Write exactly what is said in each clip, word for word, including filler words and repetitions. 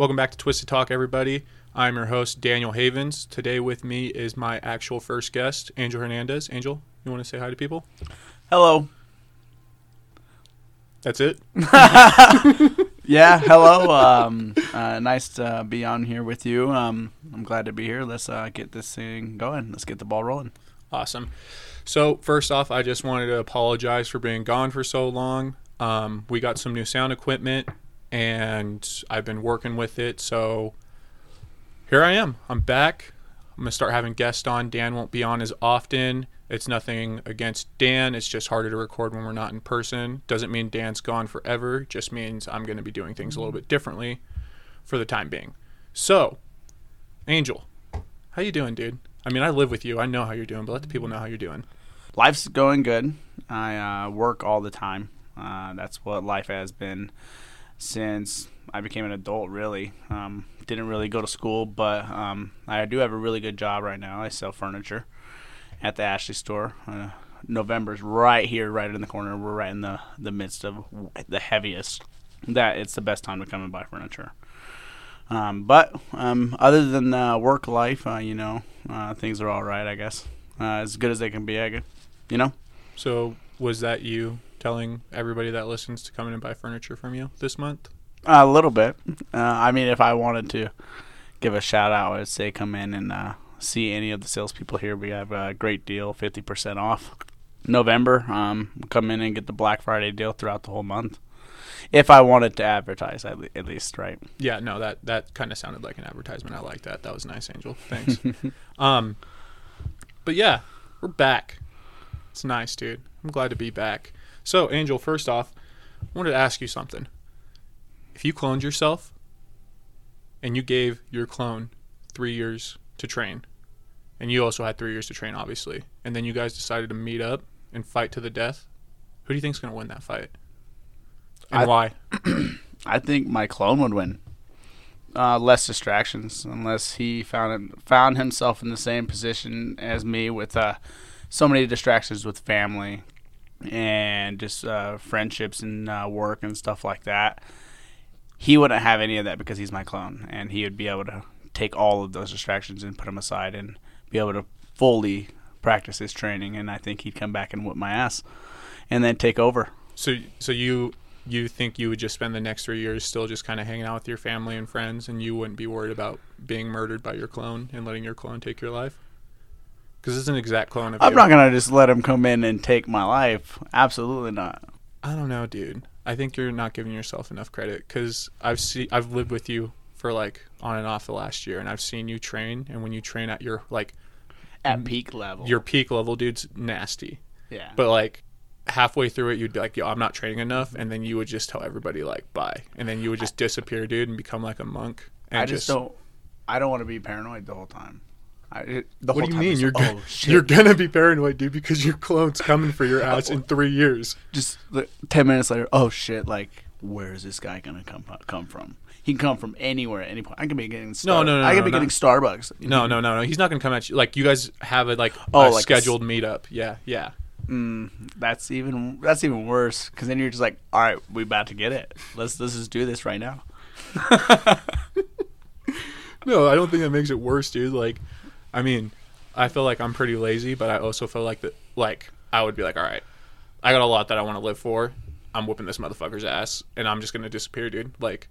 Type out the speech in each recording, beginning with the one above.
Welcome back to Twisted Talk, everybody. I'm your host, Daniel Havens. Today with me is my actual first guest, Angel Hernandez. Angel, you want to say hi to people? Hello. That's it? Yeah, hello. Um, uh, nice to be on here with you. Um, I'm glad to be here. Let's uh, get this thing going. Let's get the ball rolling. Awesome. So first off, I just wanted to apologize for being gone for so long. Um, we got some new sound equipment. And I've been working with it, so here I am. I'm back. I'm gonna start having guests on. Dan won't be on as often. It's nothing against Dan. It's just harder to record when we're not in person. Doesn't mean Dan's gone forever. Just means I'm gonna be doing things a little bit differently for the time being. So, Angel, how you doing, dude? I mean, I live with you. I know how you're doing, but let the people know how you're doing. Life's going good. I uh, work all the time. Uh, that's what life has been. Since I became an adult, really. Um, didn't really go to school, but um, I do have a really good job right now. I sell furniture at the Ashley store. Uh, November's right here, right in the corner. We're right in the, the midst of the heaviest. That it's the best time to come and buy furniture. Um, but um, other than uh, work life, uh, you know, uh, things are all right, I guess. Uh, as good as they can be, I guess, you know? So was that you telling everybody that listens to come in and buy furniture from you this month? A little bit. Uh, I mean, if I wanted to give a shout out, I would say come in and uh, see any of the salespeople here. We have a great deal, fifty percent off November. Um, come in and get the Black Friday deal throughout the whole month. If I wanted to advertise, at, le- at least, right? Yeah, no, that, that kind of sounded like an advertisement. I like that. That was nice, Angel. Thanks. um, but yeah, we're back. It's nice, dude. I'm glad to be back. So, Angel, first off, I wanted to ask you something. If you cloned yourself and you gave your clone three years to train, and you also had three years to train, obviously, and then you guys decided to meet up and fight to the death, who do you think's going to win that fight? And I, why? I think my clone would win. Uh, less distractions, unless he found it, found himself in the same position as me with uh, so many distractions with family and just uh, friendships and uh, work and stuff like that. He wouldn't have any of that because he's my clone, and he would be able to take all of those distractions and put them aside and be able to fully practice his training, and I think he'd come back and whip my ass and then take over. So so you you think you would just spend the next three years still just kind of hanging out with your family and friends, and you wouldn't be worried about being murdered by your clone and letting your clone take your life? Because it's an exact clone of you. I'm not going to just let him come in and take my life. Absolutely not. I don't know, dude. I think you're not giving yourself enough credit, because I've see- I've lived with you for, like, on and off the last year, and I've seen you train, and when you train at your, like... At peak level. Your peak level, dude's nasty. Yeah. But, like, halfway through it, you'd be like, yo, I'm not training enough, and then you would just tell everybody, like, bye. And then you would just disappear, dude, and become, like, a monk. And I just, just don't... I don't want to be paranoid the whole time. I, it, the what whole do you mean? You're, like, oh, g- you're gonna be paranoid, dude, because your clone's coming for your ass in three years. Just like, ten minutes later, oh shit! Like, where is this guy gonna come come from? He can come from anywhere, at any point. I can be getting Star- no, no, no. I can no, be no. getting Starbucks. No, no, no, no. He's not gonna come at you. Like, you guys have a like oh, a like scheduled a, meetup. Yeah, yeah. Mm, that's even that's even worse, because then you're just like, all right, we about to get it. Let's let's just do this right now. No, I don't think that makes it worse, dude. Like. I mean, I feel like I'm pretty lazy, but I also feel like that, like I would be like, all right, I got a lot that I want to live for. I'm whipping this motherfucker's ass, and I'm just going to disappear, dude. Like,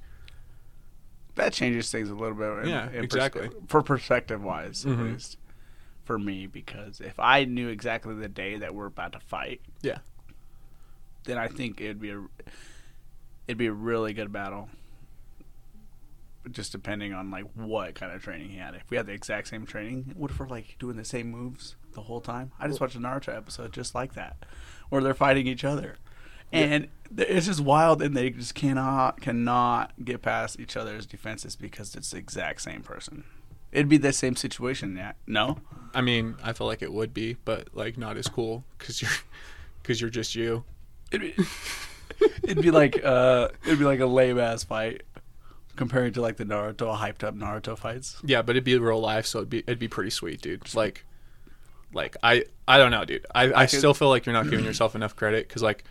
that changes things a little bit. In, yeah, in exactly. Pers- for perspective-wise, mm-hmm. at least, for me, because if I knew exactly the day that we're about to fight, yeah, then I think it'd be a, it'd be a really good battle. Just depending on like what kind of training he had. If we had the exact same training, what if we're like doing the same moves the whole time? I just watched a Naruto episode just like that, where they're fighting each other, and yeah. It's just wild, and they just cannot cannot get past each other's defenses because it's the exact same person. It'd be the same situation, yeah? No, I mean I feel like it would be, but like not as cool because you're because you're just you. It'd be, it'd be like uh, it'd be like a lame ass fight. Compared to like the Naruto hyped up Naruto fights, yeah, but it'd be real life, so it'd be it'd be pretty sweet, dude. Like, like I, I don't know, dude. I, I, I still feel like you're not giving yourself enough credit, because like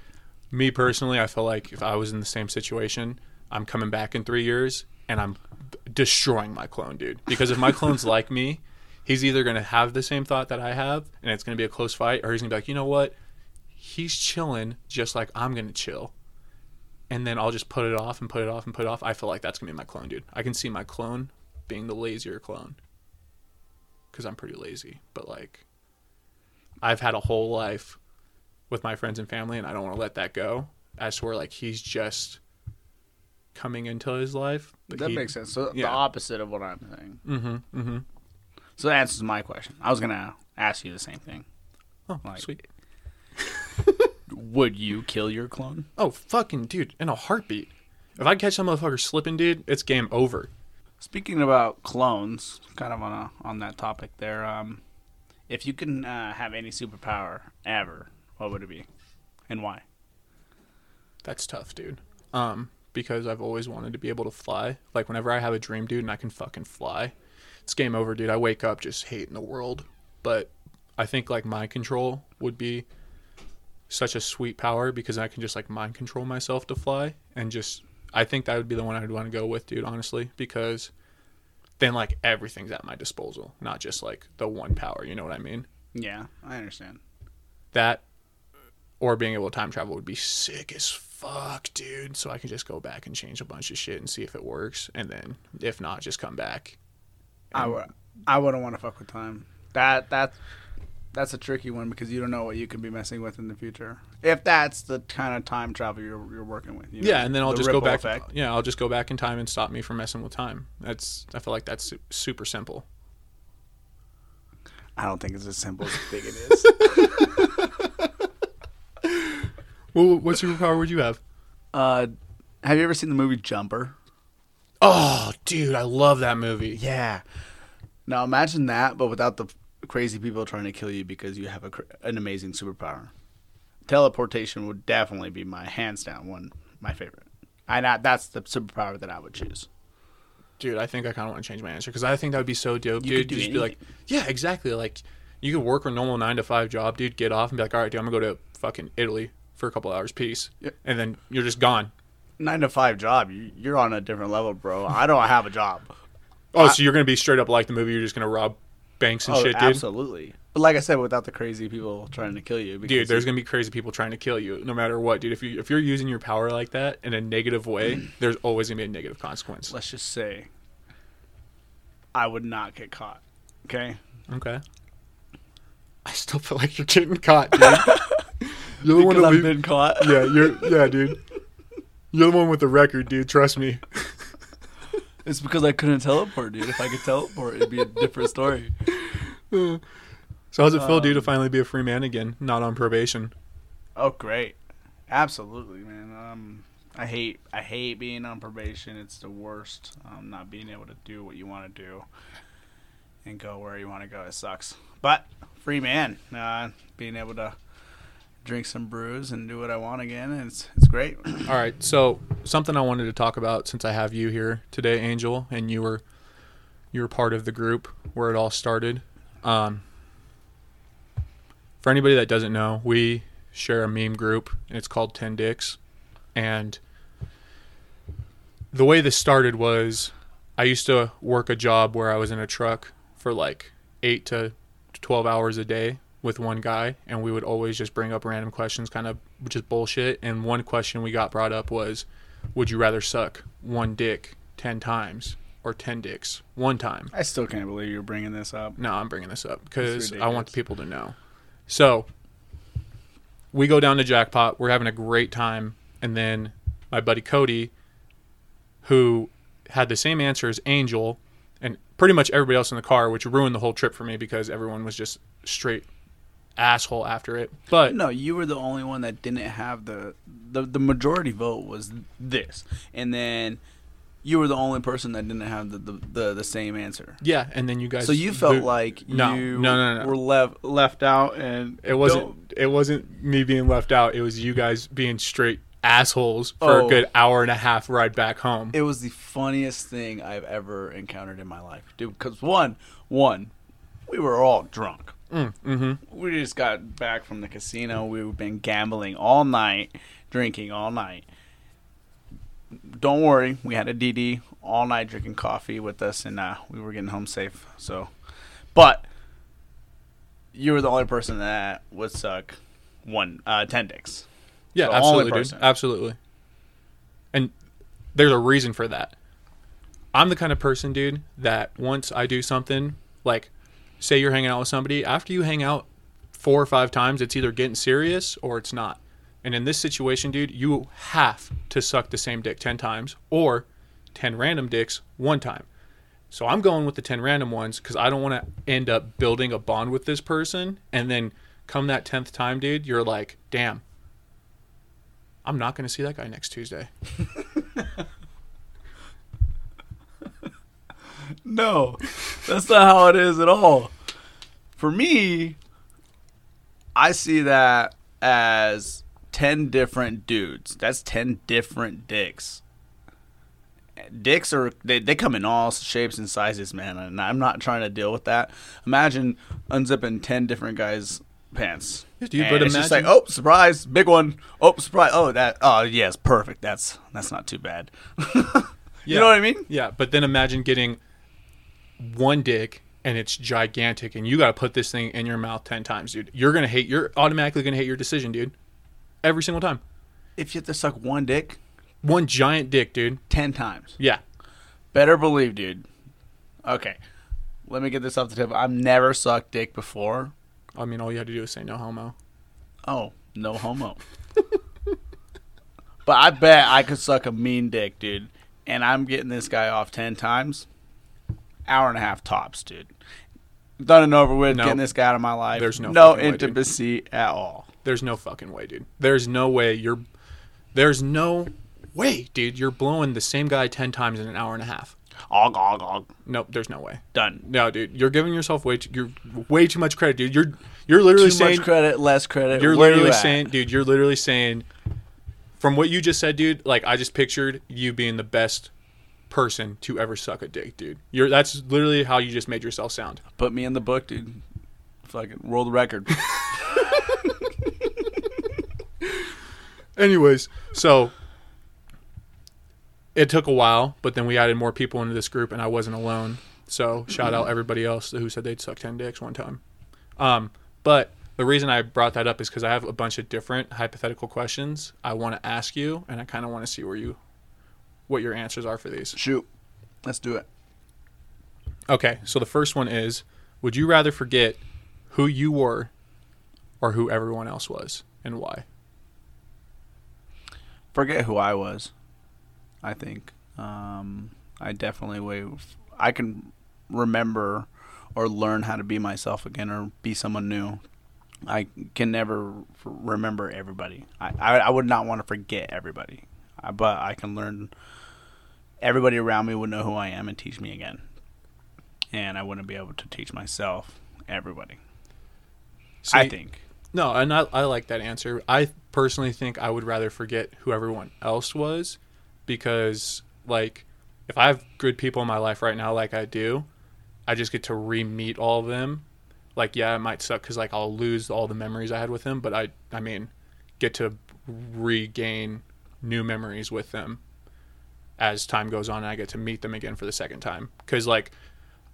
me personally, I feel like if I was in the same situation, I'm coming back in three years and I'm destroying my clone, dude. Because if my clone's like me, he's either going to have the same thought that I have, and it's going to be a close fight, or he's going to be like, you know what? He's chilling just like I'm going to chill. And then I'll just put it off and put it off and put it off. I feel like that's going to be my clone, dude. I can see my clone being the lazier clone. Because I'm pretty lazy. But, like, I've had a whole life with my friends and family, and I don't want to let that go. As to where, like, he's just coming into his life. Like that he, makes sense. So yeah. The opposite of what I'm saying. Mm-hmm. Mm-hmm. So that answers my question. I was going to ask you the same thing. Oh, like, sweet. Would you kill your clone? Oh, fucking dude, in a heartbeat. If I catch that motherfucker slipping, dude, it's game over. Speaking about clones, kind of on a, on that topic there, um, if you can uh, have any superpower ever, what would it be? And why? That's tough, dude. Um, because I've always wanted to be able to fly. Like, whenever I have a dream, dude, and I can fucking fly, it's game over, dude. I wake up just hating the world. But I think, like, mind control would be such a sweet power, because I can just, like, mind control myself to fly. And just, I think that would be the one I'd want to go with, dude, honestly, because then, like, everything's at my disposal, not just, like, the one power. You know what I mean? Yeah, I understand. That, or being able to time travel would be sick as fuck, dude. So I could just go back and change a bunch of shit and see if it works. And then, if not, just come back. And I would, I wouldn't want to fuck with time. That, that's... That's a tricky one, because you don't know what you could be messing with in the future. If that's the kind of time travel you're you're working with, you know? Yeah, and then I'll the just go back. Effect. Yeah, I'll just go back in time and stop me from messing with time. That's I feel like that's super simple. I don't think it's as simple as you think it is. Well, what superpower would you have? Uh, have you ever seen the movie Jumper? Oh, dude, I love that movie. Yeah. Now imagine that, but without the crazy people trying to kill you because you have a, an amazing superpower. Teleportation would definitely be my hands down one, my favorite. I not that's the superpower that I would choose. Dude, I think I kind of want to change my answer, because I think that would be so dope, you dude. Could do just anything. Be like, yeah, exactly. Like, you could work a normal nine to five job, dude. Get off and be like, all right, dude, I'm gonna go to fucking Italy for a couple hours, peace, yep. And then you're just gone. Nine to five job, you're on a different level, bro. I don't have a job. Oh, I, so you're gonna be straight up like the movie? You're just gonna rob banks and oh, shit, dude? Absolutely. But like I said, without the crazy people trying to kill you. Dude, there's going to be crazy people trying to kill you no matter what, dude. If, you, if you're using your power like that in a negative way, there's always going to be a negative consequence. Let's just say I would not get caught, okay? Okay. I still feel like you're getting caught, dude. You're the one I've been caught. Yeah, you're, yeah, dude. You're the one with the record, dude. Trust me. It's because I couldn't teleport, dude. If I could teleport, it'd be a different story. So how's it um, feel, dude, to finally be a free man again, not on probation? Oh, great. Absolutely, man. Um, I hate I hate being on probation. It's the worst. Um, not being able to do what you want to do and go where you want to go. It sucks. But free man, uh, being able to drink some brews and do what I want again, and it's it's great. All right, so something I wanted to talk about, since I have you here today, Angel, and you were you were part of the group where it all started. Um, for anybody that doesn't know, we share a meme group, and it's called Ten Dicks. And the way this started was, I used to work a job where I was in a truck for like eight to twelve hours a day with one guy, and we would always just bring up random questions, kind of just bullshit. And one question we got brought up was, would you rather suck one dick ten times or ten dicks one time? I still can't believe you're bringing this up. No, I'm bringing this up because I want the people to know. So we go down to Jackpot. We're having a great time. And then my buddy Cody, who had the same answer as Angel and pretty much everybody else in the car, which ruined the whole trip for me because everyone was just straight asshole after it. But no, you were the only one that didn't have the, the the majority vote was this, and then you were the only person that didn't have the the, the, the same answer. Yeah, and then you guys. So you felt the, like no, you no, no, no, no. were left left out, and it wasn't it wasn't me being left out. It was you guys being straight assholes for oh, a good hour and a half ride back home. It was the funniest thing I've ever encountered in my life, dude. Because one one, we were all drunk. Mm, mm-hmm. We just got back from the casino. We've been gambling all night, drinking all night. Don't worry, we had a D D all night drinking coffee with us, and uh, we were getting home safe. So, but you were the only person that would suck one uh, ten dicks. Yeah, the absolutely, dude. Absolutely. And there's a reason for that. I'm the kind of person, dude, that once I do something, like, say you're hanging out with somebody, after you hang out four or five times, it's either getting serious or it's not. And in this situation, dude, you have to suck the same dick ten times or ten random dicks one time. So I'm going with the ten random ones because I don't want to end up building a bond with this person. And then come that tenth time, dude, you're like, damn, I'm not going to see that guy next Tuesday. No, that's not how it is at all. For me, I see that as ten different dudes. That's ten different dicks. Dicks are they, they come in all shapes and sizes, man, and I'm not trying to deal with that. Imagine unzipping ten different guys' pants. Dude, and but it's imagine, just like, oh, surprise, big one. Oh, surprise. Oh, that. Oh, yes, perfect. That's that's not too bad. You yeah. know what I mean? Yeah, but then imagine getting one dick and it's gigantic, and you got to put this thing in your mouth ten times, dude. You're gonna hate. You're automatically gonna hate your decision, dude. Every single time. If you have to suck one dick. One giant dick, dude. Ten times. Yeah. Better believe, dude. Okay. Let me get this off the tip. I've never sucked dick before. I mean, all you had to do is say no homo. Oh, no homo. But I bet I could suck a mean dick, dude. And I'm getting this guy off ten times. Hour and a half tops, dude. Done and over with. Nope. Getting this guy out of my life. There's no, no intimacy way, at all. There's no fucking way, dude. There's no way you're... There's no... Wait, dude, you're blowing the same guy ten times in an hour and a half. Og, og, og. Nope, there's no way. Done. No, dude, you're giving yourself way too, you're way too much credit, dude. You're you're literally too saying too much credit, less credit. You're Where literally you saying, dude, you're literally saying, from what you just said, dude. Like I just pictured you being the best person to ever suck a dick, dude. You're that's literally how you just made yourself sound. Put me in the book, dude. Fucking roll the record. Anyways, so. It took a while, but then we added more people into this group, and I wasn't alone. So shout out everybody else who said they'd suck ten dicks one time. Um, but the reason I brought that up is because I have a bunch of different hypothetical questions I want to ask you, and I kind of want to see where you, what your answers are for these. Shoot. Let's do it. Okay, so the first one is, would you rather forget who you were or who everyone else was, and why? Forget who I was. I think um, I definitely wave. I can remember or learn how to be myself again or be someone new. I can never f- remember everybody. I, I I would not want to forget everybody, I, but I can learn. Everybody around me would know who I am and teach me again, and I wouldn't be able to teach myself everybody. So I you, think no, and I I like that answer. I personally think I would rather forget who everyone else was. Because, like, if I have good people in my life right now like I do, I just get to re-meet all of them. Like, yeah, it might suck because, like, I'll lose all the memories I had with them. But, I, I mean, get to regain new memories with them as time goes on and I get to meet them again for the second time. Because, like,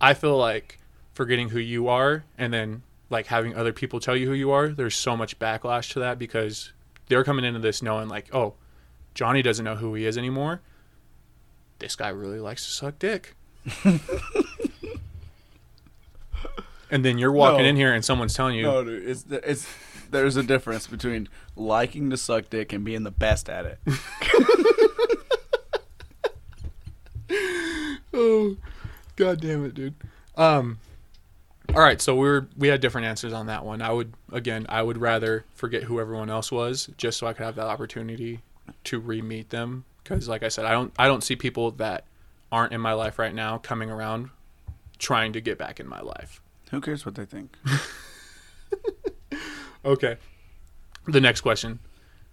I feel like forgetting who you are and then, like, having other people tell you who you are, there's so much backlash to that because they're coming into this knowing, like, oh, Johnny doesn't know who he is anymore. This guy really likes to suck dick. And then you're walking no, in here and someone's telling you. No, dude. It's, it's, there's a difference between liking to suck dick and being the best at it. Oh, God damn it, dude. Um, all right. So we were, we had different answers on that one. I would, again, I would rather forget who everyone else was just so I could have that opportunity to re-meet them, because like I said, I don't I don't see people that aren't in my life right now coming around trying to get back in my life. Who cares what they think? Okay. The next question.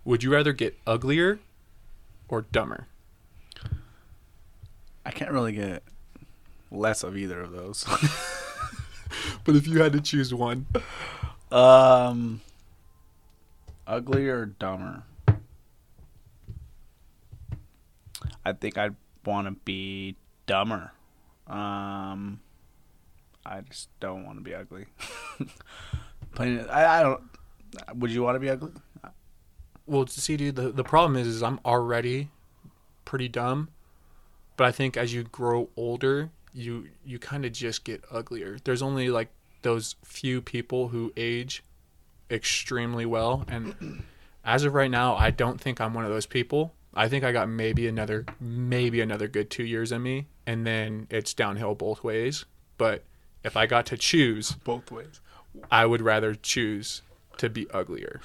Would you rather get uglier or dumber? I can't really get less of either of those. But if you had to choose one. Um, uglier or dumber? I think I'd want to be dumber. Um, I just don't want to be ugly. Plain, I, I don't. Would you want to be ugly? Well, see, dude, the, the problem is, is I'm already pretty dumb, but I think as you grow older, you you kind of just get uglier. There's only like those few people who age extremely well, and as of right now, I don't think I'm one of those people. I think I got maybe another maybe another good two years in me, and then it's downhill both ways. But if I got to choose both ways, I would rather choose to be uglier.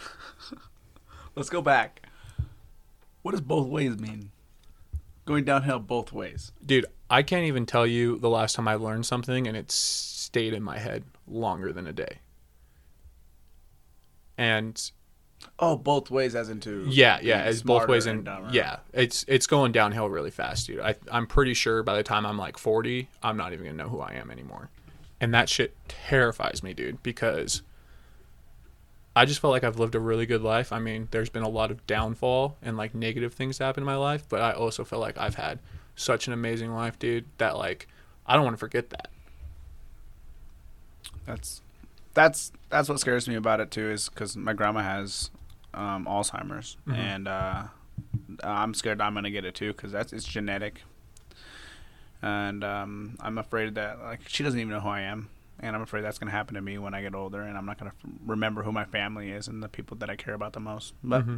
Let's go back. What does both ways mean? Going downhill both ways. Dude, I can't even tell you the last time I learned something and it stayed in my head longer than a day. And oh, both ways as into yeah, yeah, as both ways in yeah. It's it's going downhill really fast, dude. I I'm pretty sure by the time I'm like forty, I'm not even gonna know who I am anymore. And that shit terrifies me, dude, because I just felt like I've lived a really good life. I mean, there's been a lot of downfall and like negative things happen in my life, but I also feel like I've had such an amazing life, dude, that like I don't want to forget that. That's that's that's what scares me about it too, is because my grandma has um, Alzheimer's, mm-hmm. and uh, I'm scared I'm gonna get it too, because that's it's genetic, and um, I'm afraid that like she doesn't even know who I am. And I'm afraid that's going to happen to me when I get older, and I'm not going to f- remember who my family is and the people that I care about the most. But mm-hmm.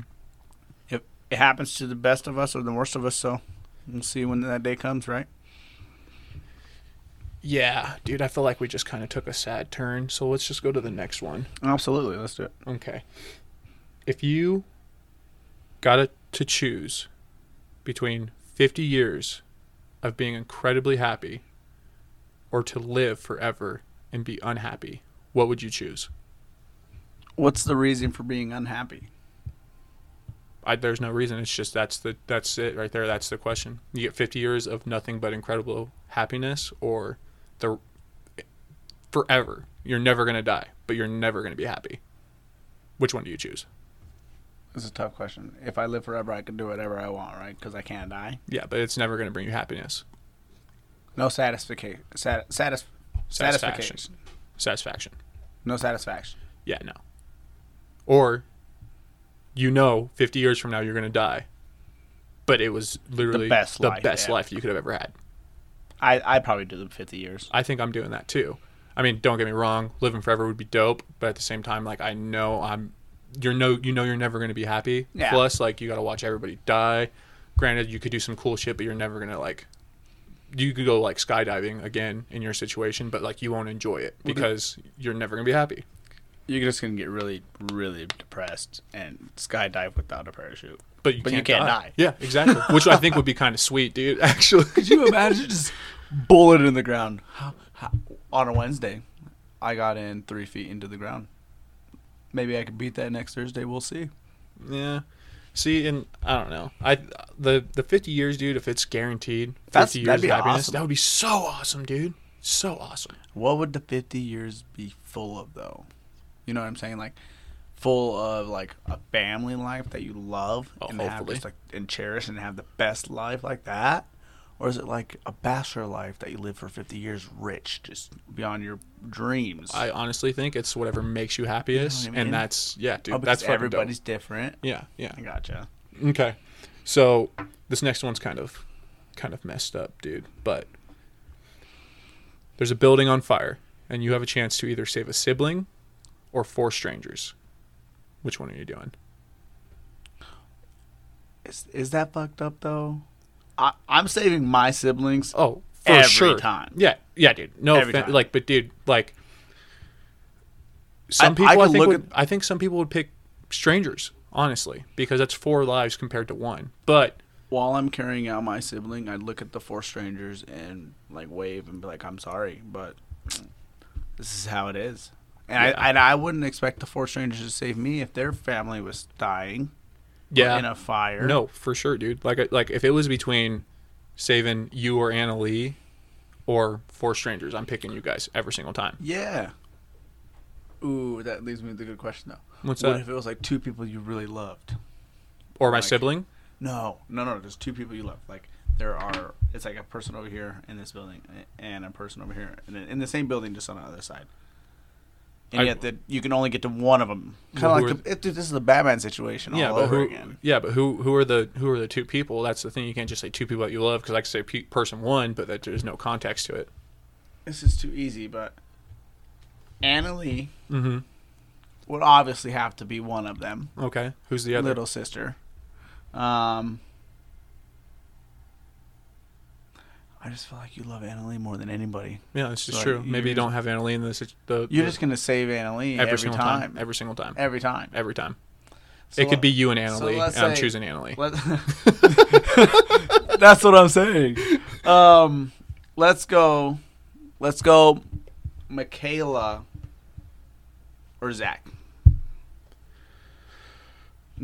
if it happens to the best of us or the worst of us, so we'll see when that day comes, right? Yeah, dude, I feel like we just kind of took a sad turn, so let's just go to the next one. Absolutely, let's do it. Okay. If you got to choose between fifty years of being incredibly happy or to live forever and be unhappy, what would you choose? What's the reason for being unhappy? I, there's no reason. It's just that's the that's it right there. That's the question. You get fifty years of nothing but incredible happiness, or the forever. You're never going to die, but you're never going to be happy. Which one do you choose? This is a tough question. If I live forever, I can do whatever I want, right? Because I can't die. Yeah, but it's never going to bring you happiness. No satisfaction. Sat- satisf- Satisfaction. Satisfaction. Satisfaction. No satisfaction. Yeah, no. Or, you know, fifty years from now you're going to die, but it was literally the best, the life, best yeah. life you could have ever had. I, I'd probably do the fifty years. I think I'm doing that too. I mean, don't get me wrong, living forever would be dope, but at the same time, like, I know I'm, you're no, you know you're never going to be happy. Yeah. Plus, like, you got to watch everybody die. Granted, you could do some cool shit, but you're never going to, like, you could go like skydiving again in your situation, but like you won't enjoy it because you're never gonna be happy. You're just gonna get really, really depressed and skydive without a parachute. But you, but can't, you can't die. die. Yeah, exactly. Which I think would be kind of sweet, dude. Actually, could you imagine just bullet in the ground? On a Wednesday, I got in three feet into the ground. Maybe I could beat that next Thursday. We'll see. Yeah. See, and I don't know. I the the fifty years, dude. If it's guaranteed, fifty That's, years that'd be of happiness, awesome. That would be so awesome, dude. So awesome. What would the fifty years be full of, though? You know what I'm saying? Like, full of like a family life that you love oh, and hopefully. have just, like, and cherish and have the best life like that, or is it like a bachelor life that you live for fifty years, rich, just beyond your dreams? I honestly think it's whatever makes you happiest, you know what I mean? And that's yeah, dude. Oh, that's everybody's dope. different. Yeah, yeah. I gotcha. Okay, so this next one's kind of, kind of messed up, dude. But there's a building on fire, and you have a chance to either save a sibling or four strangers. Which one are you doing? Is is that fucked up though? I, I'm saving my siblings. Oh, for every sure. time. Yeah, yeah, dude. No, every time. like, but dude, like, some I, people. I, I, think would, at... I think some people would pick strangers, honestly, because that's four lives compared to one. But while I'm carrying out my sibling, I look at the four strangers and like wave and be like, "I'm sorry, but this is how it is." And yeah. I and I wouldn't expect the four strangers to save me if their family was dying. Yeah, in a fire. No, for sure, dude. Like, like if it was between saving you or Anna Lee or four strangers, I'm picking you guys every single time. Yeah. Ooh, that leaves me with a good question though. What's that? What if it was like two people you really loved? Or my like, sibling? No, no, no. There's two people you love. Like there are, it's like a person over here in this building and a person over here in, in the same building, just on the other side. And I, yet the, you can only get to one of them. Kind of like the, it, this is the Batman situation all yeah, over who, again. Yeah, but who who are the who are the two people? That's the thing. You can't just say two people that you love, because I could say pe- person one, but that there's no context to it. This is too easy, but Anna Lee mm-hmm. would obviously have to be one of them. Okay, who's the other? Little sister. Um, I just feel like you love Anna Lee more than anybody. Yeah, that's just so true. Like, Maybe you don't have Anna Lee in this. The, you're the, just going to save Anna Lee every, every single time. time. Every single time. Every time. Every time. So it let, could be you and Anna so Lee. And say, I'm choosing Anna Lee. That's what I'm saying. Um, let's go. Let's go Michaela or Zach.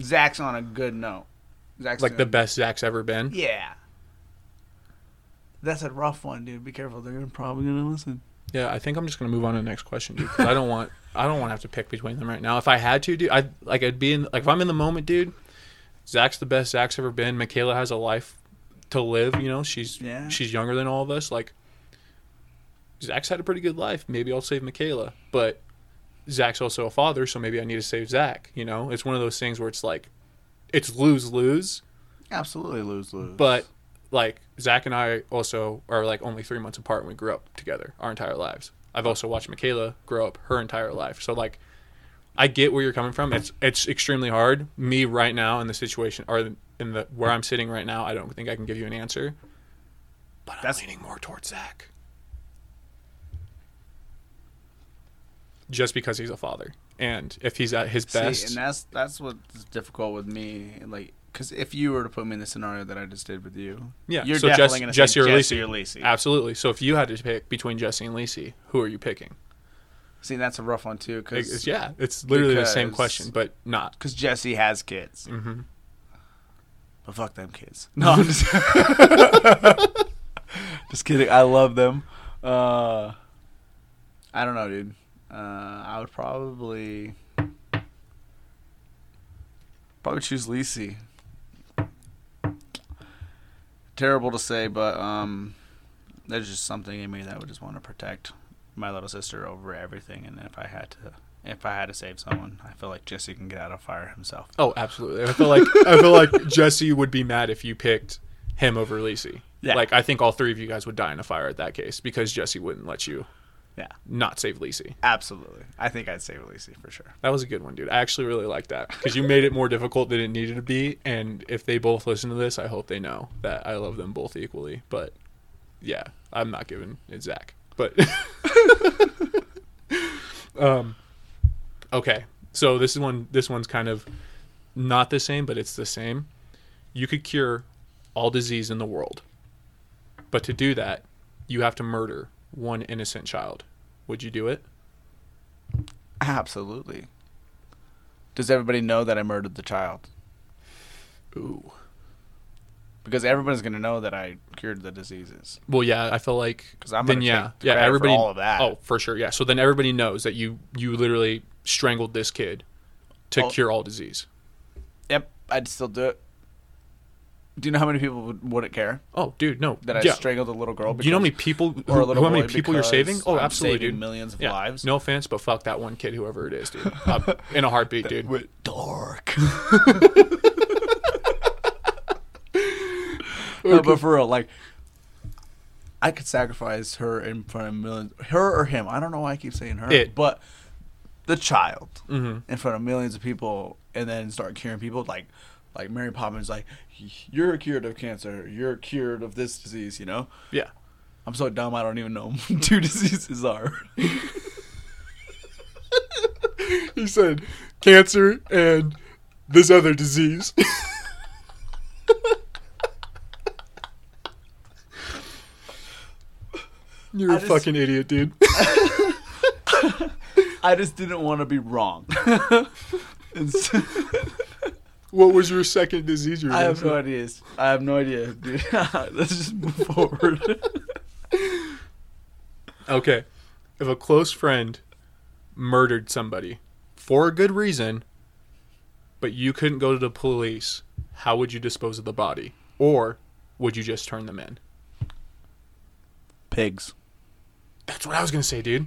Zach's on a good note. Zach's like the best Zach's ever been? Yeah. That's a rough one, dude. Be careful. They're probably going to listen. Yeah, I think I'm just going to move on to the next question, dude. Because I don't want, I don't want to have to pick between them right now. If I had to, dude, I'd like, I'd be in, like, if I'm in the moment, dude. Zach's the best Zach's ever been. Michaela has a life to live. You know, she's yeah. she's younger than all of us. Like, Zach's had a pretty good life. Maybe I'll save Michaela, but Zach's also a father, so maybe I need to save Zach. You know, it's one of those things where it's like, it's lose lose. Absolutely lose lose. But like, Zach and I also are like only three months apart, and we grew up together our entire lives. I've also watched Michaela grow up her entire life. So like, I get where you're coming from. It's it's extremely hard. Me right now in the situation, or in the where I'm sitting right now, I don't think I can give you an answer. But that's, I'm leaning more towards Zach, just because he's a father, and if he's at his best. See, and that's that's what's difficult with me, like. Because if you were to put me in the scenario that I just did with you, yeah, you're so definitely going to say Jesse or Lacey. Absolutely. So if you had to pick between Jesse and Lacey, who are you picking? See, that's a rough one too. Cause it's, yeah, it's literally because, the same question, but not. Because Jesse has kids. Mm-hmm. But fuck them kids. No, I'm just, just kidding. I love them. Uh, I don't know, dude. Uh, I would probably probably choose Lacey. Terrible to say, but um, there's just something in me that would just want to protect my little sister over everything. And if I had to, if I had to save someone, I feel like Jesse can get out of fire himself. Oh, absolutely. I feel like I feel like Jesse would be mad if you picked him over Lacey. Yeah. Like, I think all three of you guys would die in a fire at that case, because Jesse wouldn't let you. Yeah. Not save Lacey. Absolutely. I think I'd save Lacey for sure. That was a good one, dude. I actually really like that, because you made it more difficult than it needed to be. And if they both listen to this, I hope they know that I love them both equally. But yeah, I'm not giving it Zach. But um, okay. So this is one. This one's kind of not the same, but it's the same. You could cure all disease in the world, but to do that, you have to murder one innocent child. Would you do it? Absolutely. Does everybody know that I murdered the child? Ooh. Because everybody's going to know that I cured the diseases. Well, yeah, I feel like because I'm going to yeah, take yeah, everybody, for all of that. Oh, for sure, yeah. So then everybody knows that you, you literally strangled this kid to oh. cure all disease. Yep, I'd still do it. Do you know how many people would, wouldn't care? Oh, dude, no. That I yeah. strangled a little girl. Because, do you know how many people? Who, or a little how many people you're saving? Oh, I'm absolutely, saving dude. Millions of yeah. lives. No offense, but fuck that one kid, whoever it is, dude. Uh, in a heartbeat, dude. We're dark. No, but for real, like, I could sacrifice her in front of millions. Her or him? I don't know why I keep saying her. It. But the child mm-hmm. in front of millions of people, and then start curing people like. Like, Mary Poppins, like, you're cured of cancer. You're cured of this disease, you know? Yeah. I'm so dumb, I don't even know two diseases are. He said cancer and this other disease. You're I a just, fucking idiot, dude. I just didn't want to be wrong. And so, what was your second disease? You were I have no idea. I have no idea, dude. Let's just move forward. Okay. If a close friend murdered somebody for a good reason, but you couldn't go to the police, how would you dispose of the body? Or would you just turn them in? Pigs. That's what I was going to say, dude.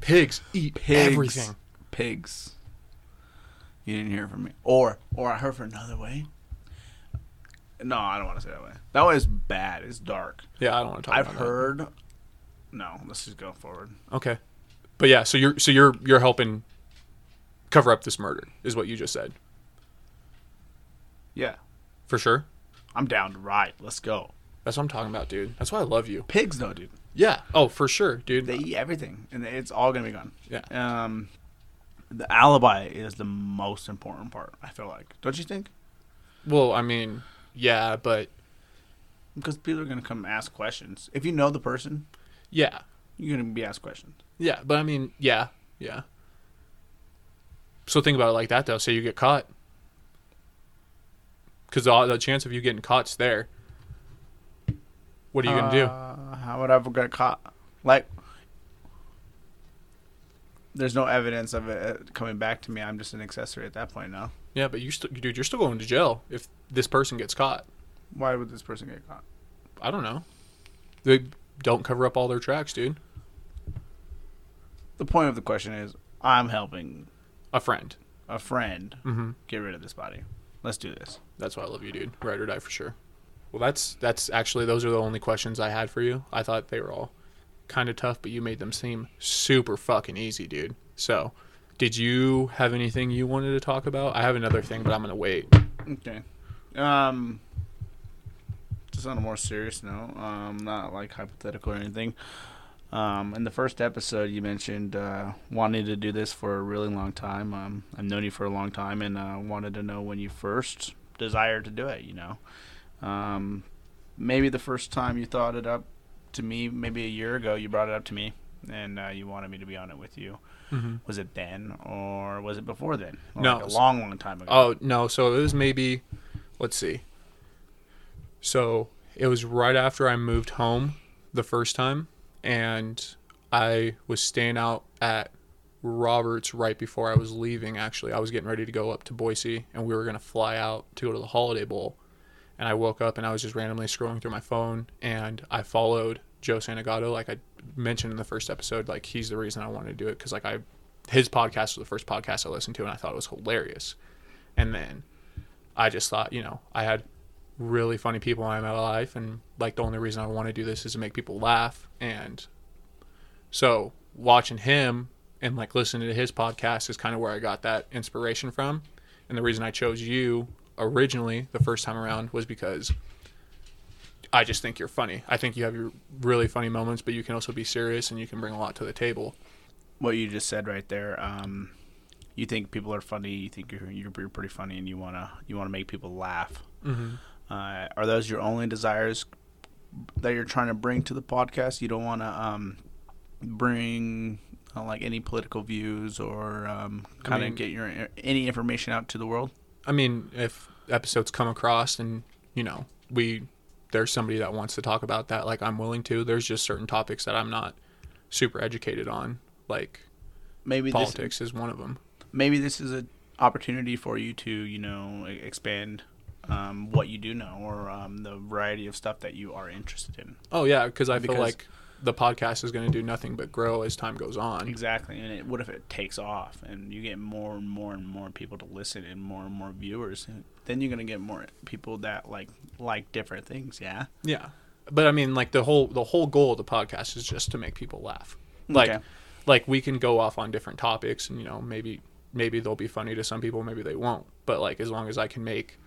Pigs eat Pigs. everything. Pigs. You didn't hear it from me. Or, or I heard from another way. No, I don't want to say that way. That way is bad. It's dark. Yeah, I don't want to talk I've about that. I've heard... No, let's just go forward. Okay. But yeah, so you're so you're you're helping cover up this murder is what you just said. Yeah. For sure? I'm down to ride. Let's go. That's what I'm talking about, dude. That's why I love you. Pigs, though, dude. Yeah. Oh, for sure, dude. They eat everything, and it's all going to be gone. Yeah. Um, the alibi is the most important part, I feel like. Don't you think? Well, I mean... Yeah, but... Because people are going to come ask questions. If you know the person... Yeah. You're going to be asked questions. Yeah, but I mean, yeah, yeah. So think about it like that, though. Say you get caught. Because the, the chance of you getting caught's there. What are you uh, going to do? How would I ever get caught? Like, there's no evidence of it coming back to me. I'm just an accessory at that point now. Yeah, but you still, dude, you're still going to jail if this person gets caught. Why would this person get caught? I don't know. They don't cover up all their tracks, dude. The point of the question is, I'm helping a friend, a friend mm-hmm. get rid of this body. Let's do this. That's why I love you, dude. Ride or die for sure. Well, that's that's actually those are the only questions I had for you. I thought they were all kind of tough, but you made them seem super fucking easy, dude. So. Did you have anything you wanted to talk about? I have another thing, but I'm going to wait. Okay. Um, just on a more serious note, um, not like hypothetical or anything. Um, in the first episode, you mentioned uh, wanting to do this for a really long time. Um, I've known you for a long time and uh, wanted to know when you first desired to do it, you know. Um, maybe the first time you thought it up to me, maybe a year ago, you brought it up to me. And uh, you wanted me to be on it with you. Mm-hmm. Was it then or was it before then? Or no. Like a long, long time ago. Oh, no. So it was maybe, let's see. So it was right after I moved home the first time. And I was staying out at Robert's right before I was leaving, actually. I was getting ready to go up to Boise and we were going to fly out to go to the Holiday Bowl. And I woke up and I was just randomly scrolling through my phone and I followed Joe Santagato, like I mentioned in the first episode, like he's the reason I wanted to do it because like I, his podcast was the first podcast I listened to and I thought it was hilarious. And then I just thought, you know, I had really funny people in my life and like the only reason I want to do this is to make people laugh. And so watching him and like listening to his podcast is kind of where I got that inspiration from. And the reason I chose you originally the first time around was because I just think you're funny. I think you have your really funny moments, but you can also be serious and you can bring a lot to the table. What you just said right there, um, you think people are funny, you think you're you're pretty funny, and you wanna you wanna make people laugh. Mm-hmm. Uh, are those your only desires that you're trying to bring to the podcast? You don't wanna um, bring uh, like any political views or um, kind of I mean, get your any information out to the world. I mean, if episodes come across and you know we. There's somebody that wants to talk about that, like I'm willing to. There's just certain topics that I'm not super educated on, like maybe politics this, is one of them. Maybe this is an opportunity for you to, you know, expand um, what you do know or um, the variety of stuff that you are interested in. Oh, yeah, I because I feel like the podcast is going to do nothing but grow as time goes on. Exactly. And it, what if it takes off and you get more and more and more people to listen and more and more viewers? And then you're going to get more people that like like different things, yeah? Yeah. But, I mean, like the whole the whole goal of the podcast is just to make people laugh. Like, okay. like we can go off on different topics and, you know, maybe maybe they'll be funny to some people, maybe they won't. But, like, as long as I can make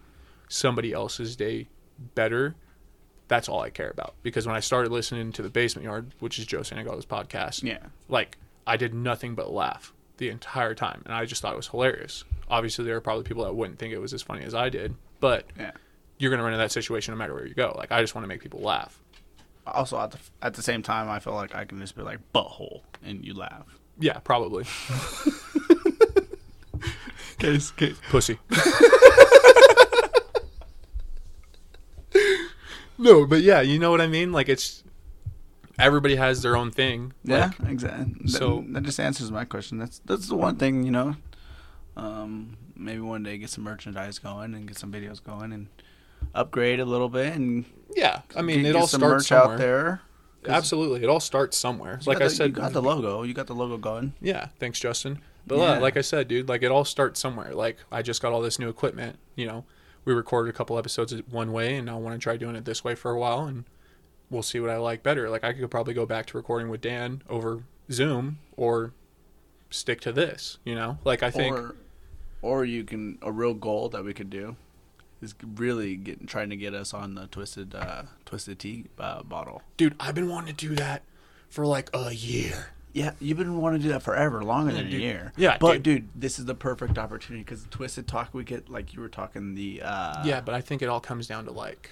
somebody else's day better, that's all I care about. Because when I started listening to The Basement Yard, which is Joe Santagato's podcast, yeah, like I did nothing but laugh the entire time. And I just thought it was hilarious. Obviously, there are probably people that wouldn't think it was as funny as I did. But yeah. You're going to run into that situation no matter where you go. Like, I just want to make people laugh. Also, at the, at the same time, I feel like I can just be like, butthole, and you laugh. Yeah, probably. case, case. Pussy. No, but yeah, you know what I mean? Like, it's everybody has their own thing. Yeah, like, exactly. So that, that just answers my question. That's that's the one thing, you know. Um, maybe one day get some merchandise going and get some videos going and upgrade a little bit, and yeah, I mean, it all starts out there. Absolutely, it all starts somewhere. Like I said, you got the logo, you got the logo going. Yeah, thanks, Justin. But yeah. uh, like I said, dude, like it all starts somewhere. Like I just got all this new equipment. You know, we recorded a couple episodes one way, and I want to try doing it this way for a while, and we'll see what I like better. Like I could probably go back to recording with Dan over Zoom, or stick to this. You know, like I think, or, or you can a real goal that we could do is really getting trying to get us on the twisted uh, twisted tea uh, bottle. Dude, I've been wanting to do that for like a year. Yeah, you've been wanting to do that forever, longer than dude, a year. Yeah, but dude. dude, this is the perfect opportunity because Twisted Talk, we get like you were talking the. Uh, yeah, but I think it all comes down to like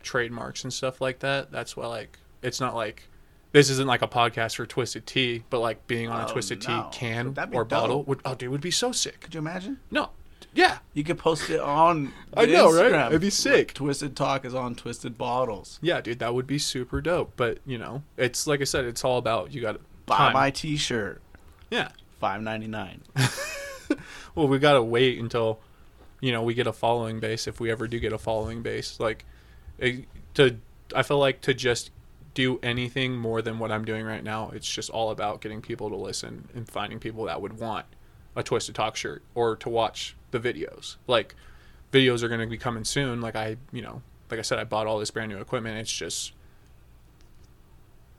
trademarks and stuff like that. That's why like it's not like this isn't like a podcast for Twisted Tea, but like being on oh, a Twisted no. Tea can or dope? bottle would oh dude would be so sick. Could you imagine? No. Yeah, you could post it on. I know, Instagram. Right? It'd be sick. Like, Twisted Talk is on Twisted Bottles. Yeah, dude, that would be super dope. But you know, it's like I said, it's all about you got to buy my T-shirt. Yeah, five ninety nine. Well, we gotta wait until you know we get a following base, if we ever do get a following base. Like it, to, I feel like to just do anything more than what I'm doing right now, it's just all about getting people to listen and finding people that would want a Twisted Talk shirt or to watch the videos. Like videos are going to be coming soon. Like I, you know, like I said, I bought all this brand new equipment. It's just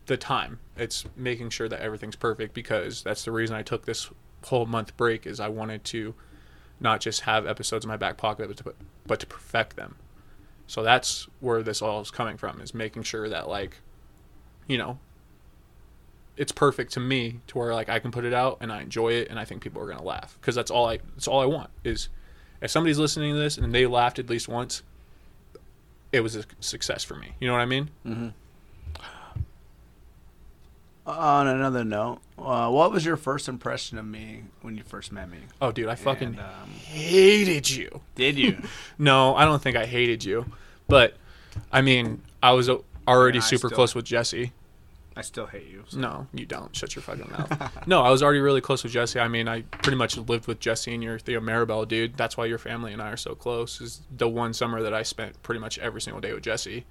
the time. It's making sure that everything's perfect, because that's the reason I took this whole month break, is I wanted to not just have episodes in my back pocket, but to, but to perfect them. So that's where this all is coming from, is making sure that like, you know, it's perfect to me to where like I can put it out and I enjoy it and I think people are going to laugh, because that's all I that's all I want, is if somebody's listening to this and they laughed at least once, it was a success for me. You know what I mean? Mm-hmm. On another note, uh, what was your first impression of me when you first met me? Oh, dude, I fucking and, um, hated you. Did you? No, I don't think I hated you. But, I mean, I was already yeah, I super still- close with Jesse. I still hate you. So. No, you don't. Shut your fucking mouth. No, I was already really close with Jesse. I mean, I pretty much lived with Jesse and your Theo Maribel, dude. That's why your family and I are so close, is the one summer that I spent pretty much every single day with Jesse.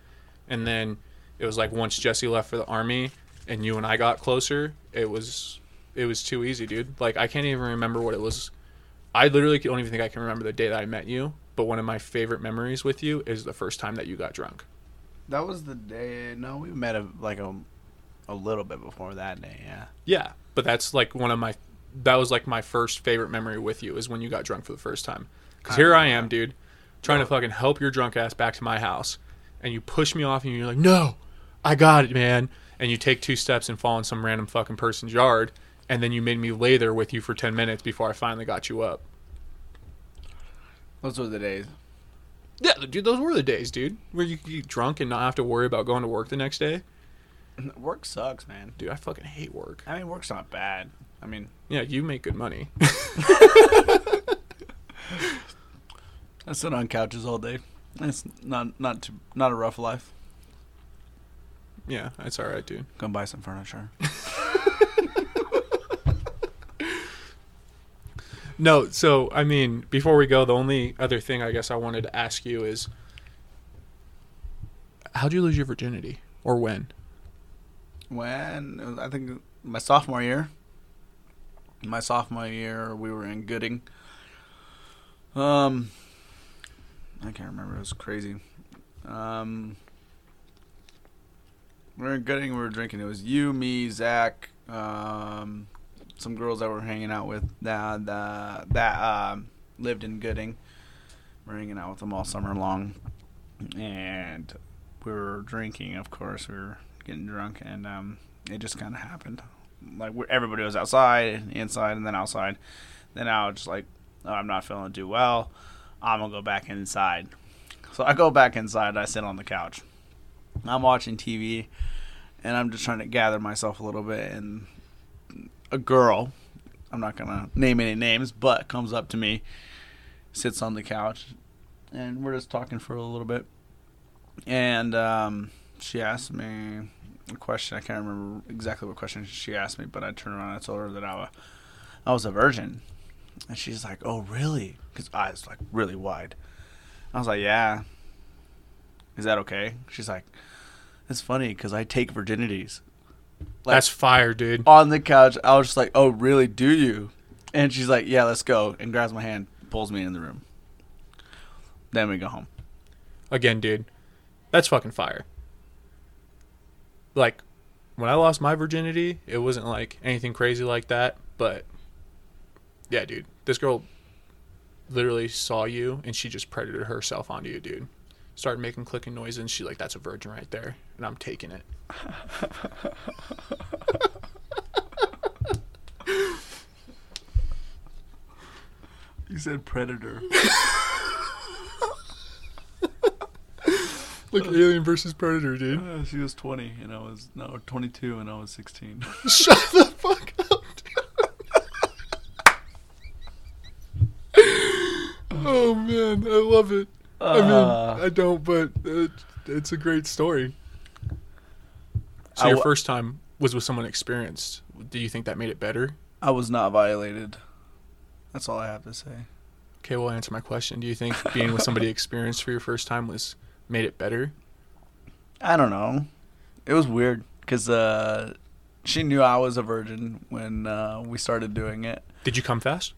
And then it was like once Jesse left for the Army and you and I got closer, it was it was too easy, dude. Like, I can't even remember what it was. I literally don't even think I can remember the day that I met you. But one of my favorite memories with you is the first time that you got drunk. That was the day. No, we met a, like a... a little bit before that day, yeah. Yeah, but that's like one of my, that was like my first favorite memory with you, is when you got drunk for the first time. Because here I am, dude, trying to fucking help your drunk ass back to my house. And you push me off and you're like, no, I got it, man. And you take two steps and fall in some random fucking person's yard. And then you made me lay there with you for ten minutes before I finally got you up. Those were the days. Yeah, dude, those were the days, dude. Where you get drunk and not have to worry about going to work the next day. Work sucks, man. Dude, I fucking hate work. I mean, work's not bad. I mean... Yeah, you make good money. I sit on couches all day. It's not not too, not a rough life. Yeah, it's all right, dude. Go buy some furniture. No, so, I mean, before we go, the only other thing I guess I wanted to ask you is... How'd you lose your virginity? Or when? When it was, I think my sophomore year, my sophomore year, we were in Gooding. Um, I can't remember. It was crazy. Um, we were in Gooding. We were drinking. It was you, me, Zach, um, some girls that we're hanging out with that that, that uh, lived in Gooding. We're hanging out with them all summer long, and we were drinking. Of course, we were. Getting drunk, and um, it just kind of happened. Like we're, everybody was outside, inside, and then outside. Then I was just like, oh, I'm not feeling too well. I'm gonna go back inside. So I go back inside. I sit on the couch. I'm watching T V, and I'm just trying to gather myself a little bit. And a girl, I'm not gonna name any names, but comes up to me, sits on the couch, and we're just talking for a little bit, and um. She asked me a question. I can't remember exactly what question she asked me, but I turned around and I told her that I, I was a virgin. And she's like, oh, really? Because eyes, like, really wide. I was like, yeah. is that okay? She's like, it's funny because I take virginities. Like, that's fire, dude. On the couch, I was just like, oh, really, do you? And she's like, yeah, let's go. And grabs my hand, pulls me in the room. Then we go home. Again, dude, that's fucking fire. Like, when I lost my virginity, it wasn't like anything crazy like that. But, yeah, dude, this girl literally saw you and she just predated herself onto you, dude. Started making clicking noises and she's like, that's a virgin right there. And I'm taking it. You said predator. Like Alien versus Predator, dude. Uh, she was twenty and I was, no, twenty-two and I was sixteen. Shut the fuck up, dude. Oh, man. I love it. Uh, I mean, I don't, but it, it's a great story. So I your w- first time was with someone experienced. Do you think that made it better? I was not violated. That's all I have to say. Okay, well, answer my question. Do you think being with somebody experienced for your first time was... made it better? I don't know. It was weird because uh, she knew I was a virgin when uh, we started doing it. Did you come fast?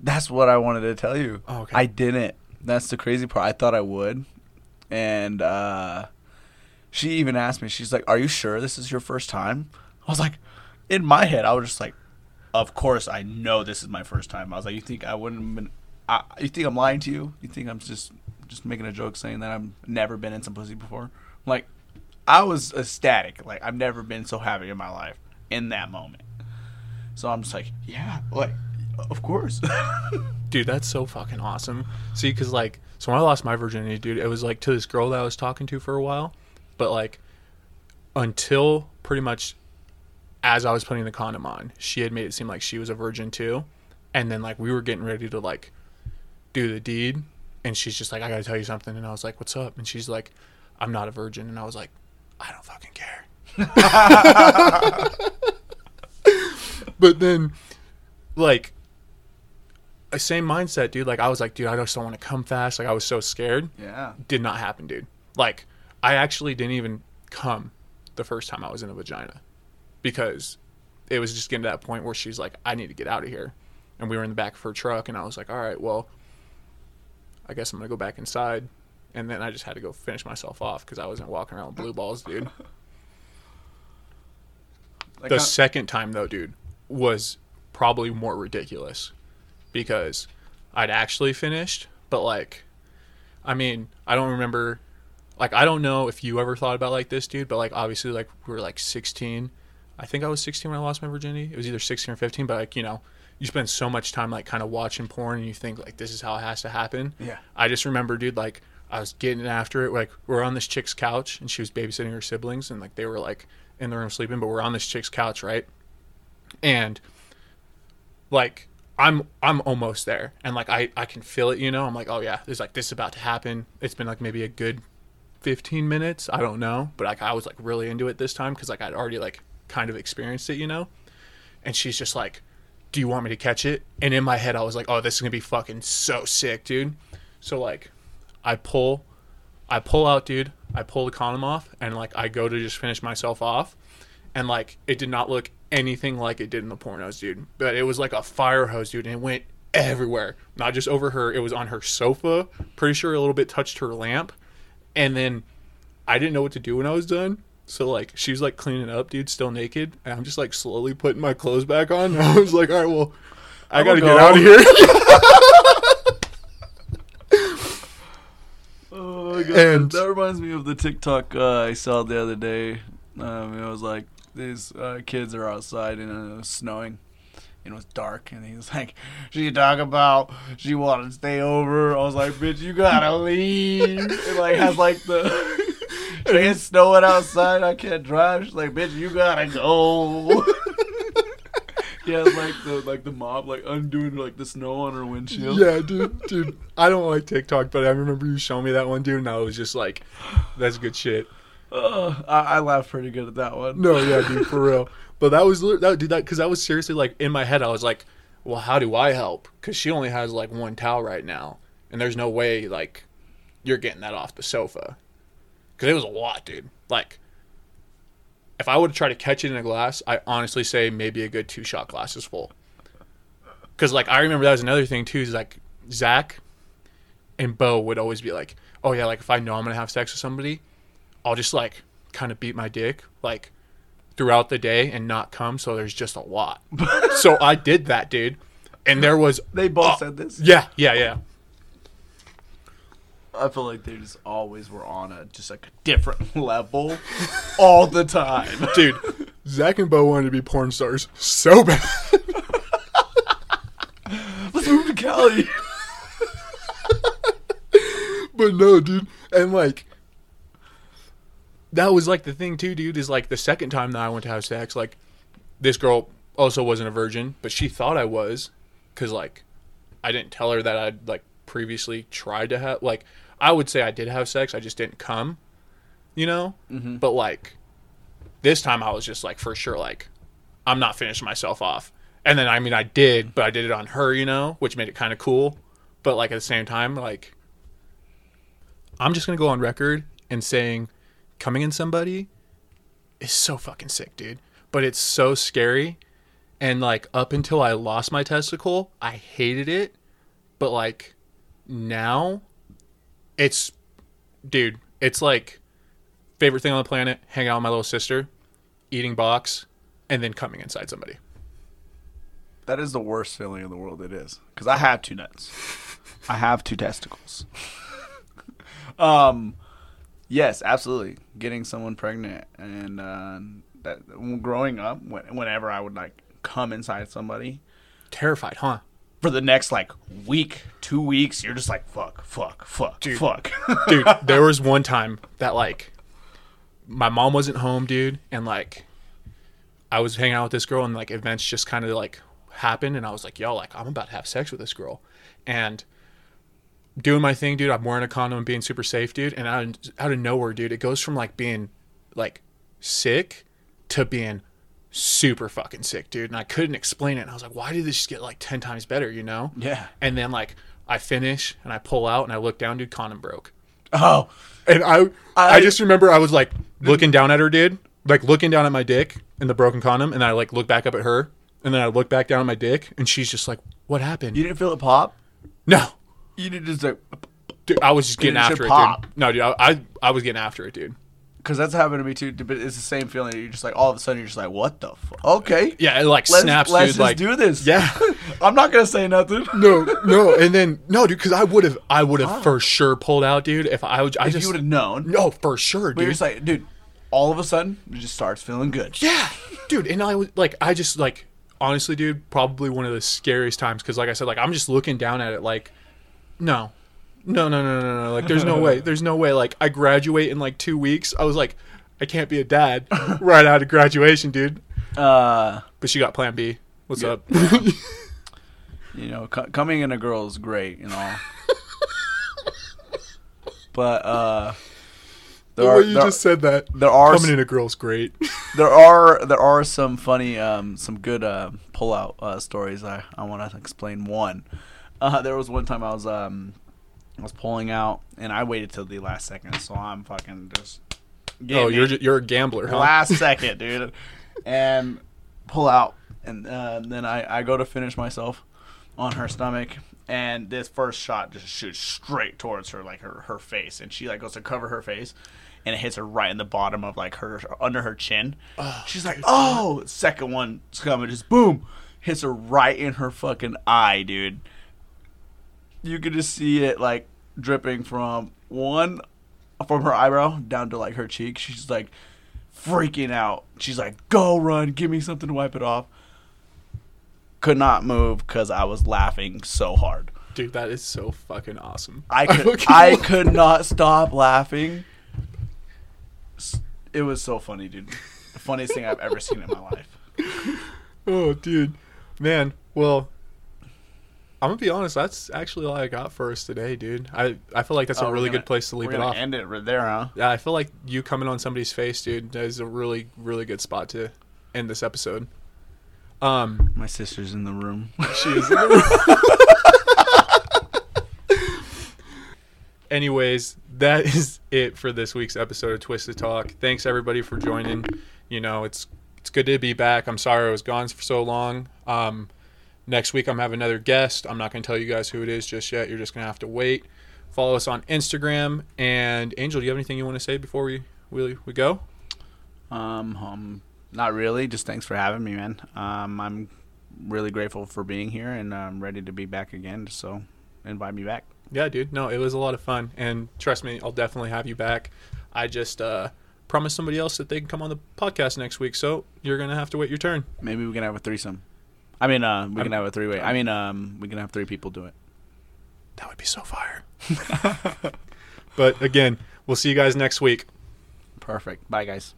That's what I wanted to tell you. Oh, okay. I didn't. That's the crazy part. I thought I would. And uh, she even asked me, she's like, are you sure this is your first time? I was like, in my head, I was just like, of course I know this is my first time. I was like, you think I wouldn't have been, I, you think I'm lying to you? You think I'm just... just making a joke saying that I've never been in some pussy before. Like, I was ecstatic. Like, I've never been so happy in my life in that moment. So I'm just like, yeah, like, of course. Dude, that's so fucking awesome. See, because, like, so when I lost my virginity, dude, it was, like, to this girl that I was talking to for a while. But, like, until pretty much as I was putting the condom on, she had made it seem like she was a virgin, too. And then, like, we were getting ready to, like, do the deed. And she's just like, I gotta tell you something. And I was like, what's up? And she's like, I'm not a virgin. And I was like, I don't fucking care. But then, like, same mindset, dude. Like, I was like, dude, I just don't want to come fast. Like, I was so scared. Yeah. Did not happen, dude. Like, I actually didn't even come the first time I was in a vagina. Because it was just getting to that point where she's like, I need to get out of here. And we were in the back of her truck. And I was like, all right, well... I guess I'm going to go back inside. And then I just had to go finish myself off because I wasn't walking around with blue balls, dude. Like the I- second time, though, dude, was probably more ridiculous because I'd actually finished. But, like, I mean, I don't remember. Like, I don't know if you ever thought about like this, dude. But, like, obviously, like, we were, like, sixteen. I think I was sixteen when I lost my virginity. It was either sixteen or fifteen. But, like, you know. You spend so much time, like, kind of watching porn, and you think, like, this is how it has to happen. Yeah. I just remember, dude, like, I was getting after it. Like, we're on this chick's couch, and she was babysitting her siblings, and, like, they were, like, in the room sleeping, but we're on this chick's couch, right? And, like, I'm I'm almost there, and, like, I, I can feel it, you know? I'm like, oh, yeah, there's, like, this is about to happen. It's been, like, maybe a good fifteen minutes. I don't know. But, like, I was, like, really into it this time because, like, I'd already, like, kind of experienced it, you know? And she's just, like... do you want me to catch it? And in my head, I was like, oh, this is going to be fucking so sick, dude. So, like, I pull, I pull out, dude. I pull the condom off, and, like, I go to just finish myself off. And, like, it did not look anything like it did in the pornos, dude. But it was like a fire hose, dude, and it went everywhere. Not just over her. It was on her sofa. Pretty sure a little bit touched her lamp. And then I didn't know what to do when I was done. So, like, she was, like, cleaning up, dude, still naked. And I'm just, like, slowly putting my clothes back on. And I was like, all right, well, I got to go. Get out of here. Oh, my God. And that reminds me of the TikTok uh, I saw the other day. Um, it was, like, these uh, kids are outside, and it was snowing. And it was dark. And he was like, she talk about she wanted to stay over. I was like, bitch, you got to leave. It, like, has, like, the... it's snowing outside. I can't drive. She's like, bitch, you gotta go. Yeah, like the like the mop, like undoing like the snow on her windshield. Yeah, dude, dude. I don't like TikTok, but I remember you showing me that one, dude, and I was just like, that's good shit. Uh, I, I laughed pretty good at that one. No, yeah, dude, for real. But that was that, dude, that because that was seriously like in my head. I was like, well, how do I help? Because she only has like one towel right now, and there's no way like you're getting that off the sofa. Because it was a lot, dude. Like, if I would try to catch it in a glass, I honestly say maybe a good two-shot glass is full. Because, like, I remember that was another thing, too, is, like, Zach and Bo would always be like, oh, yeah, like, if I know I'm going to have sex with somebody, I'll just, like, kind of beat my dick, like, throughout the day and not come, so there's just a lot. So I did that, dude. And there was... They both uh, said this? Yeah, yeah, yeah. I feel like they just always were on a just like a different level all the time. Dude, Zach and Bo wanted to be porn stars so bad. Let's move to Cali. But no, dude. And like, that was like the thing too, dude, is like the second time that I went to have sex, like this girl also wasn't a virgin, but she thought I was, because like I didn't tell her that I'd like previously tried to have, like, I would say I did have sex, I just didn't come, you know? Mm-hmm. But like this time I was just like, for sure, like, I'm not finishing myself off. And then, I mean, I did, but I did it on her, you know, which made it kind of cool. But like at the same time, like, I'm just gonna go on record and saying coming in somebody is so fucking sick, dude, but it's so scary. And like, up until I lost my testicle, I hated it. But like, now it's, dude, it's like favorite thing on the planet, hanging out with my little sister, eating box, and then coming inside somebody. That is the worst feeling in the world. It is, because I have two nuts. I have two testicles. um yes, absolutely, getting someone pregnant. And uh that growing up, when, whenever I would like come inside somebody, terrified, huh? For the next, like, week, two weeks, you're just like, fuck, fuck, fuck, dude, fuck. Dude, there was one time that, like, my mom wasn't home, dude, and, like, I was hanging out with this girl, and, like, events just kind of, like, happened, and I was like, yo, like, I'm about to have sex with this girl. And doing my thing, dude, I'm wearing a condom and being super safe, dude, and out, out of nowhere, dude, it goes from, like, being, like, sick to being super fucking sick, dude. And I couldn't explain it. And I was like, why did this just get like ten times better, you know? Yeah. And then like I finish and I pull out and I look down, dude, condom broke. Oh. And I I, I just remember I was like looking down at her, dude, like looking down at my dick and the broken condom. And I like look back up at her, and then I look back down at my dick, and she's just like, what happened? You didn't feel it pop? No. You didn't just like, dude, I was just getting after it, pop. Dude. No, dude, I, I I was getting after it, dude. Because that's happened to me too, but it's the same feeling. You're just like, all of a sudden, you're just like, what the fuck? Okay. Yeah, it like let's, snaps, let's dude. Let's just like, do this. Yeah. I'm not going to say nothing. No, no. And then, no, dude, because I would have I would have oh. for sure pulled out, dude, if I would. I if just, you would have known. No, for sure, dude. But you're just like, dude, all of a sudden, it just starts feeling good. Yeah. Dude, and I was like, I just like, honestly, dude, probably one of the scariest times, because like I said, like, I'm just looking down at it like, no. No, no, no, no, no. Like, there's no way. There's no way. Like, I graduate in, like, two weeks. I was like, I can't be a dad right out of graduation, dude. Uh, but she got plan B. What's yeah. up? You know, c- coming in a girl is great and all. But uh, there the are, way you there just are, said that. There are coming some, in a girl is great. There are there are some funny, um, some good uh, pull-out uh, stories. I, I want to explain one. Uh, there was one time I was... Um, I was pulling out, and I waited till the last second, so I'm fucking just... Oh, you're just, you're a gambler, huh? Last second, dude. And pull out, and uh, then I, I go to finish myself on her stomach, and this first shot just shoots straight towards her, like, her, her face, and she, like, goes to cover her face, and it hits her right in the bottom of, like, her under her chin. Oh, she's like, oh! Second one's coming, just boom! Hits her right in her fucking eye, dude. You could just see it, like, dripping from one, from her eyebrow down to, like, her cheek. She's, like, freaking out. She's like, go run. Give me something to wipe it off. Could not move because I was laughing so hard. Dude, that is so fucking awesome. I could, I could not stop laughing. It was so funny, dude. The funniest thing I've ever seen in my life. Oh, dude. Man, well... I'm going to be honest, that's actually all I got for us today, dude. I, I feel like that's oh, a really gonna, good place to leave it off. We're going to end it right there, huh? Yeah, I feel like you coming on somebody's face, dude, is a really, really good spot to end this episode. Um, My sister's in the room. She is in the room. anyways, that is it for this week's episode of Twisted Talk. Thanks everybody for joining. You know, it's it's good to be back. I'm sorry I was gone for so long. Um, next week I'm having another guest. I'm not going to tell you guys who it is just yet. You're just going to have to wait. Follow us on Instagram. And Angel, do you have anything you want to say before we we, we go? Um, um, not really. Just thanks for having me, man. Um, I'm really grateful for being here, and I'm ready to be back again. So invite me back. Yeah, dude. No, it was a lot of fun, and trust me, I'll definitely have you back. I just uh, promised somebody else that they can come on the podcast next week, so you're gonna have to wait your turn. Maybe we can have a threesome. I mean, uh, we I'm, can have a three-way. I mean, um, we can have three people do it. That would be so fire. But again, we'll see you guys next week. Perfect. Bye, guys.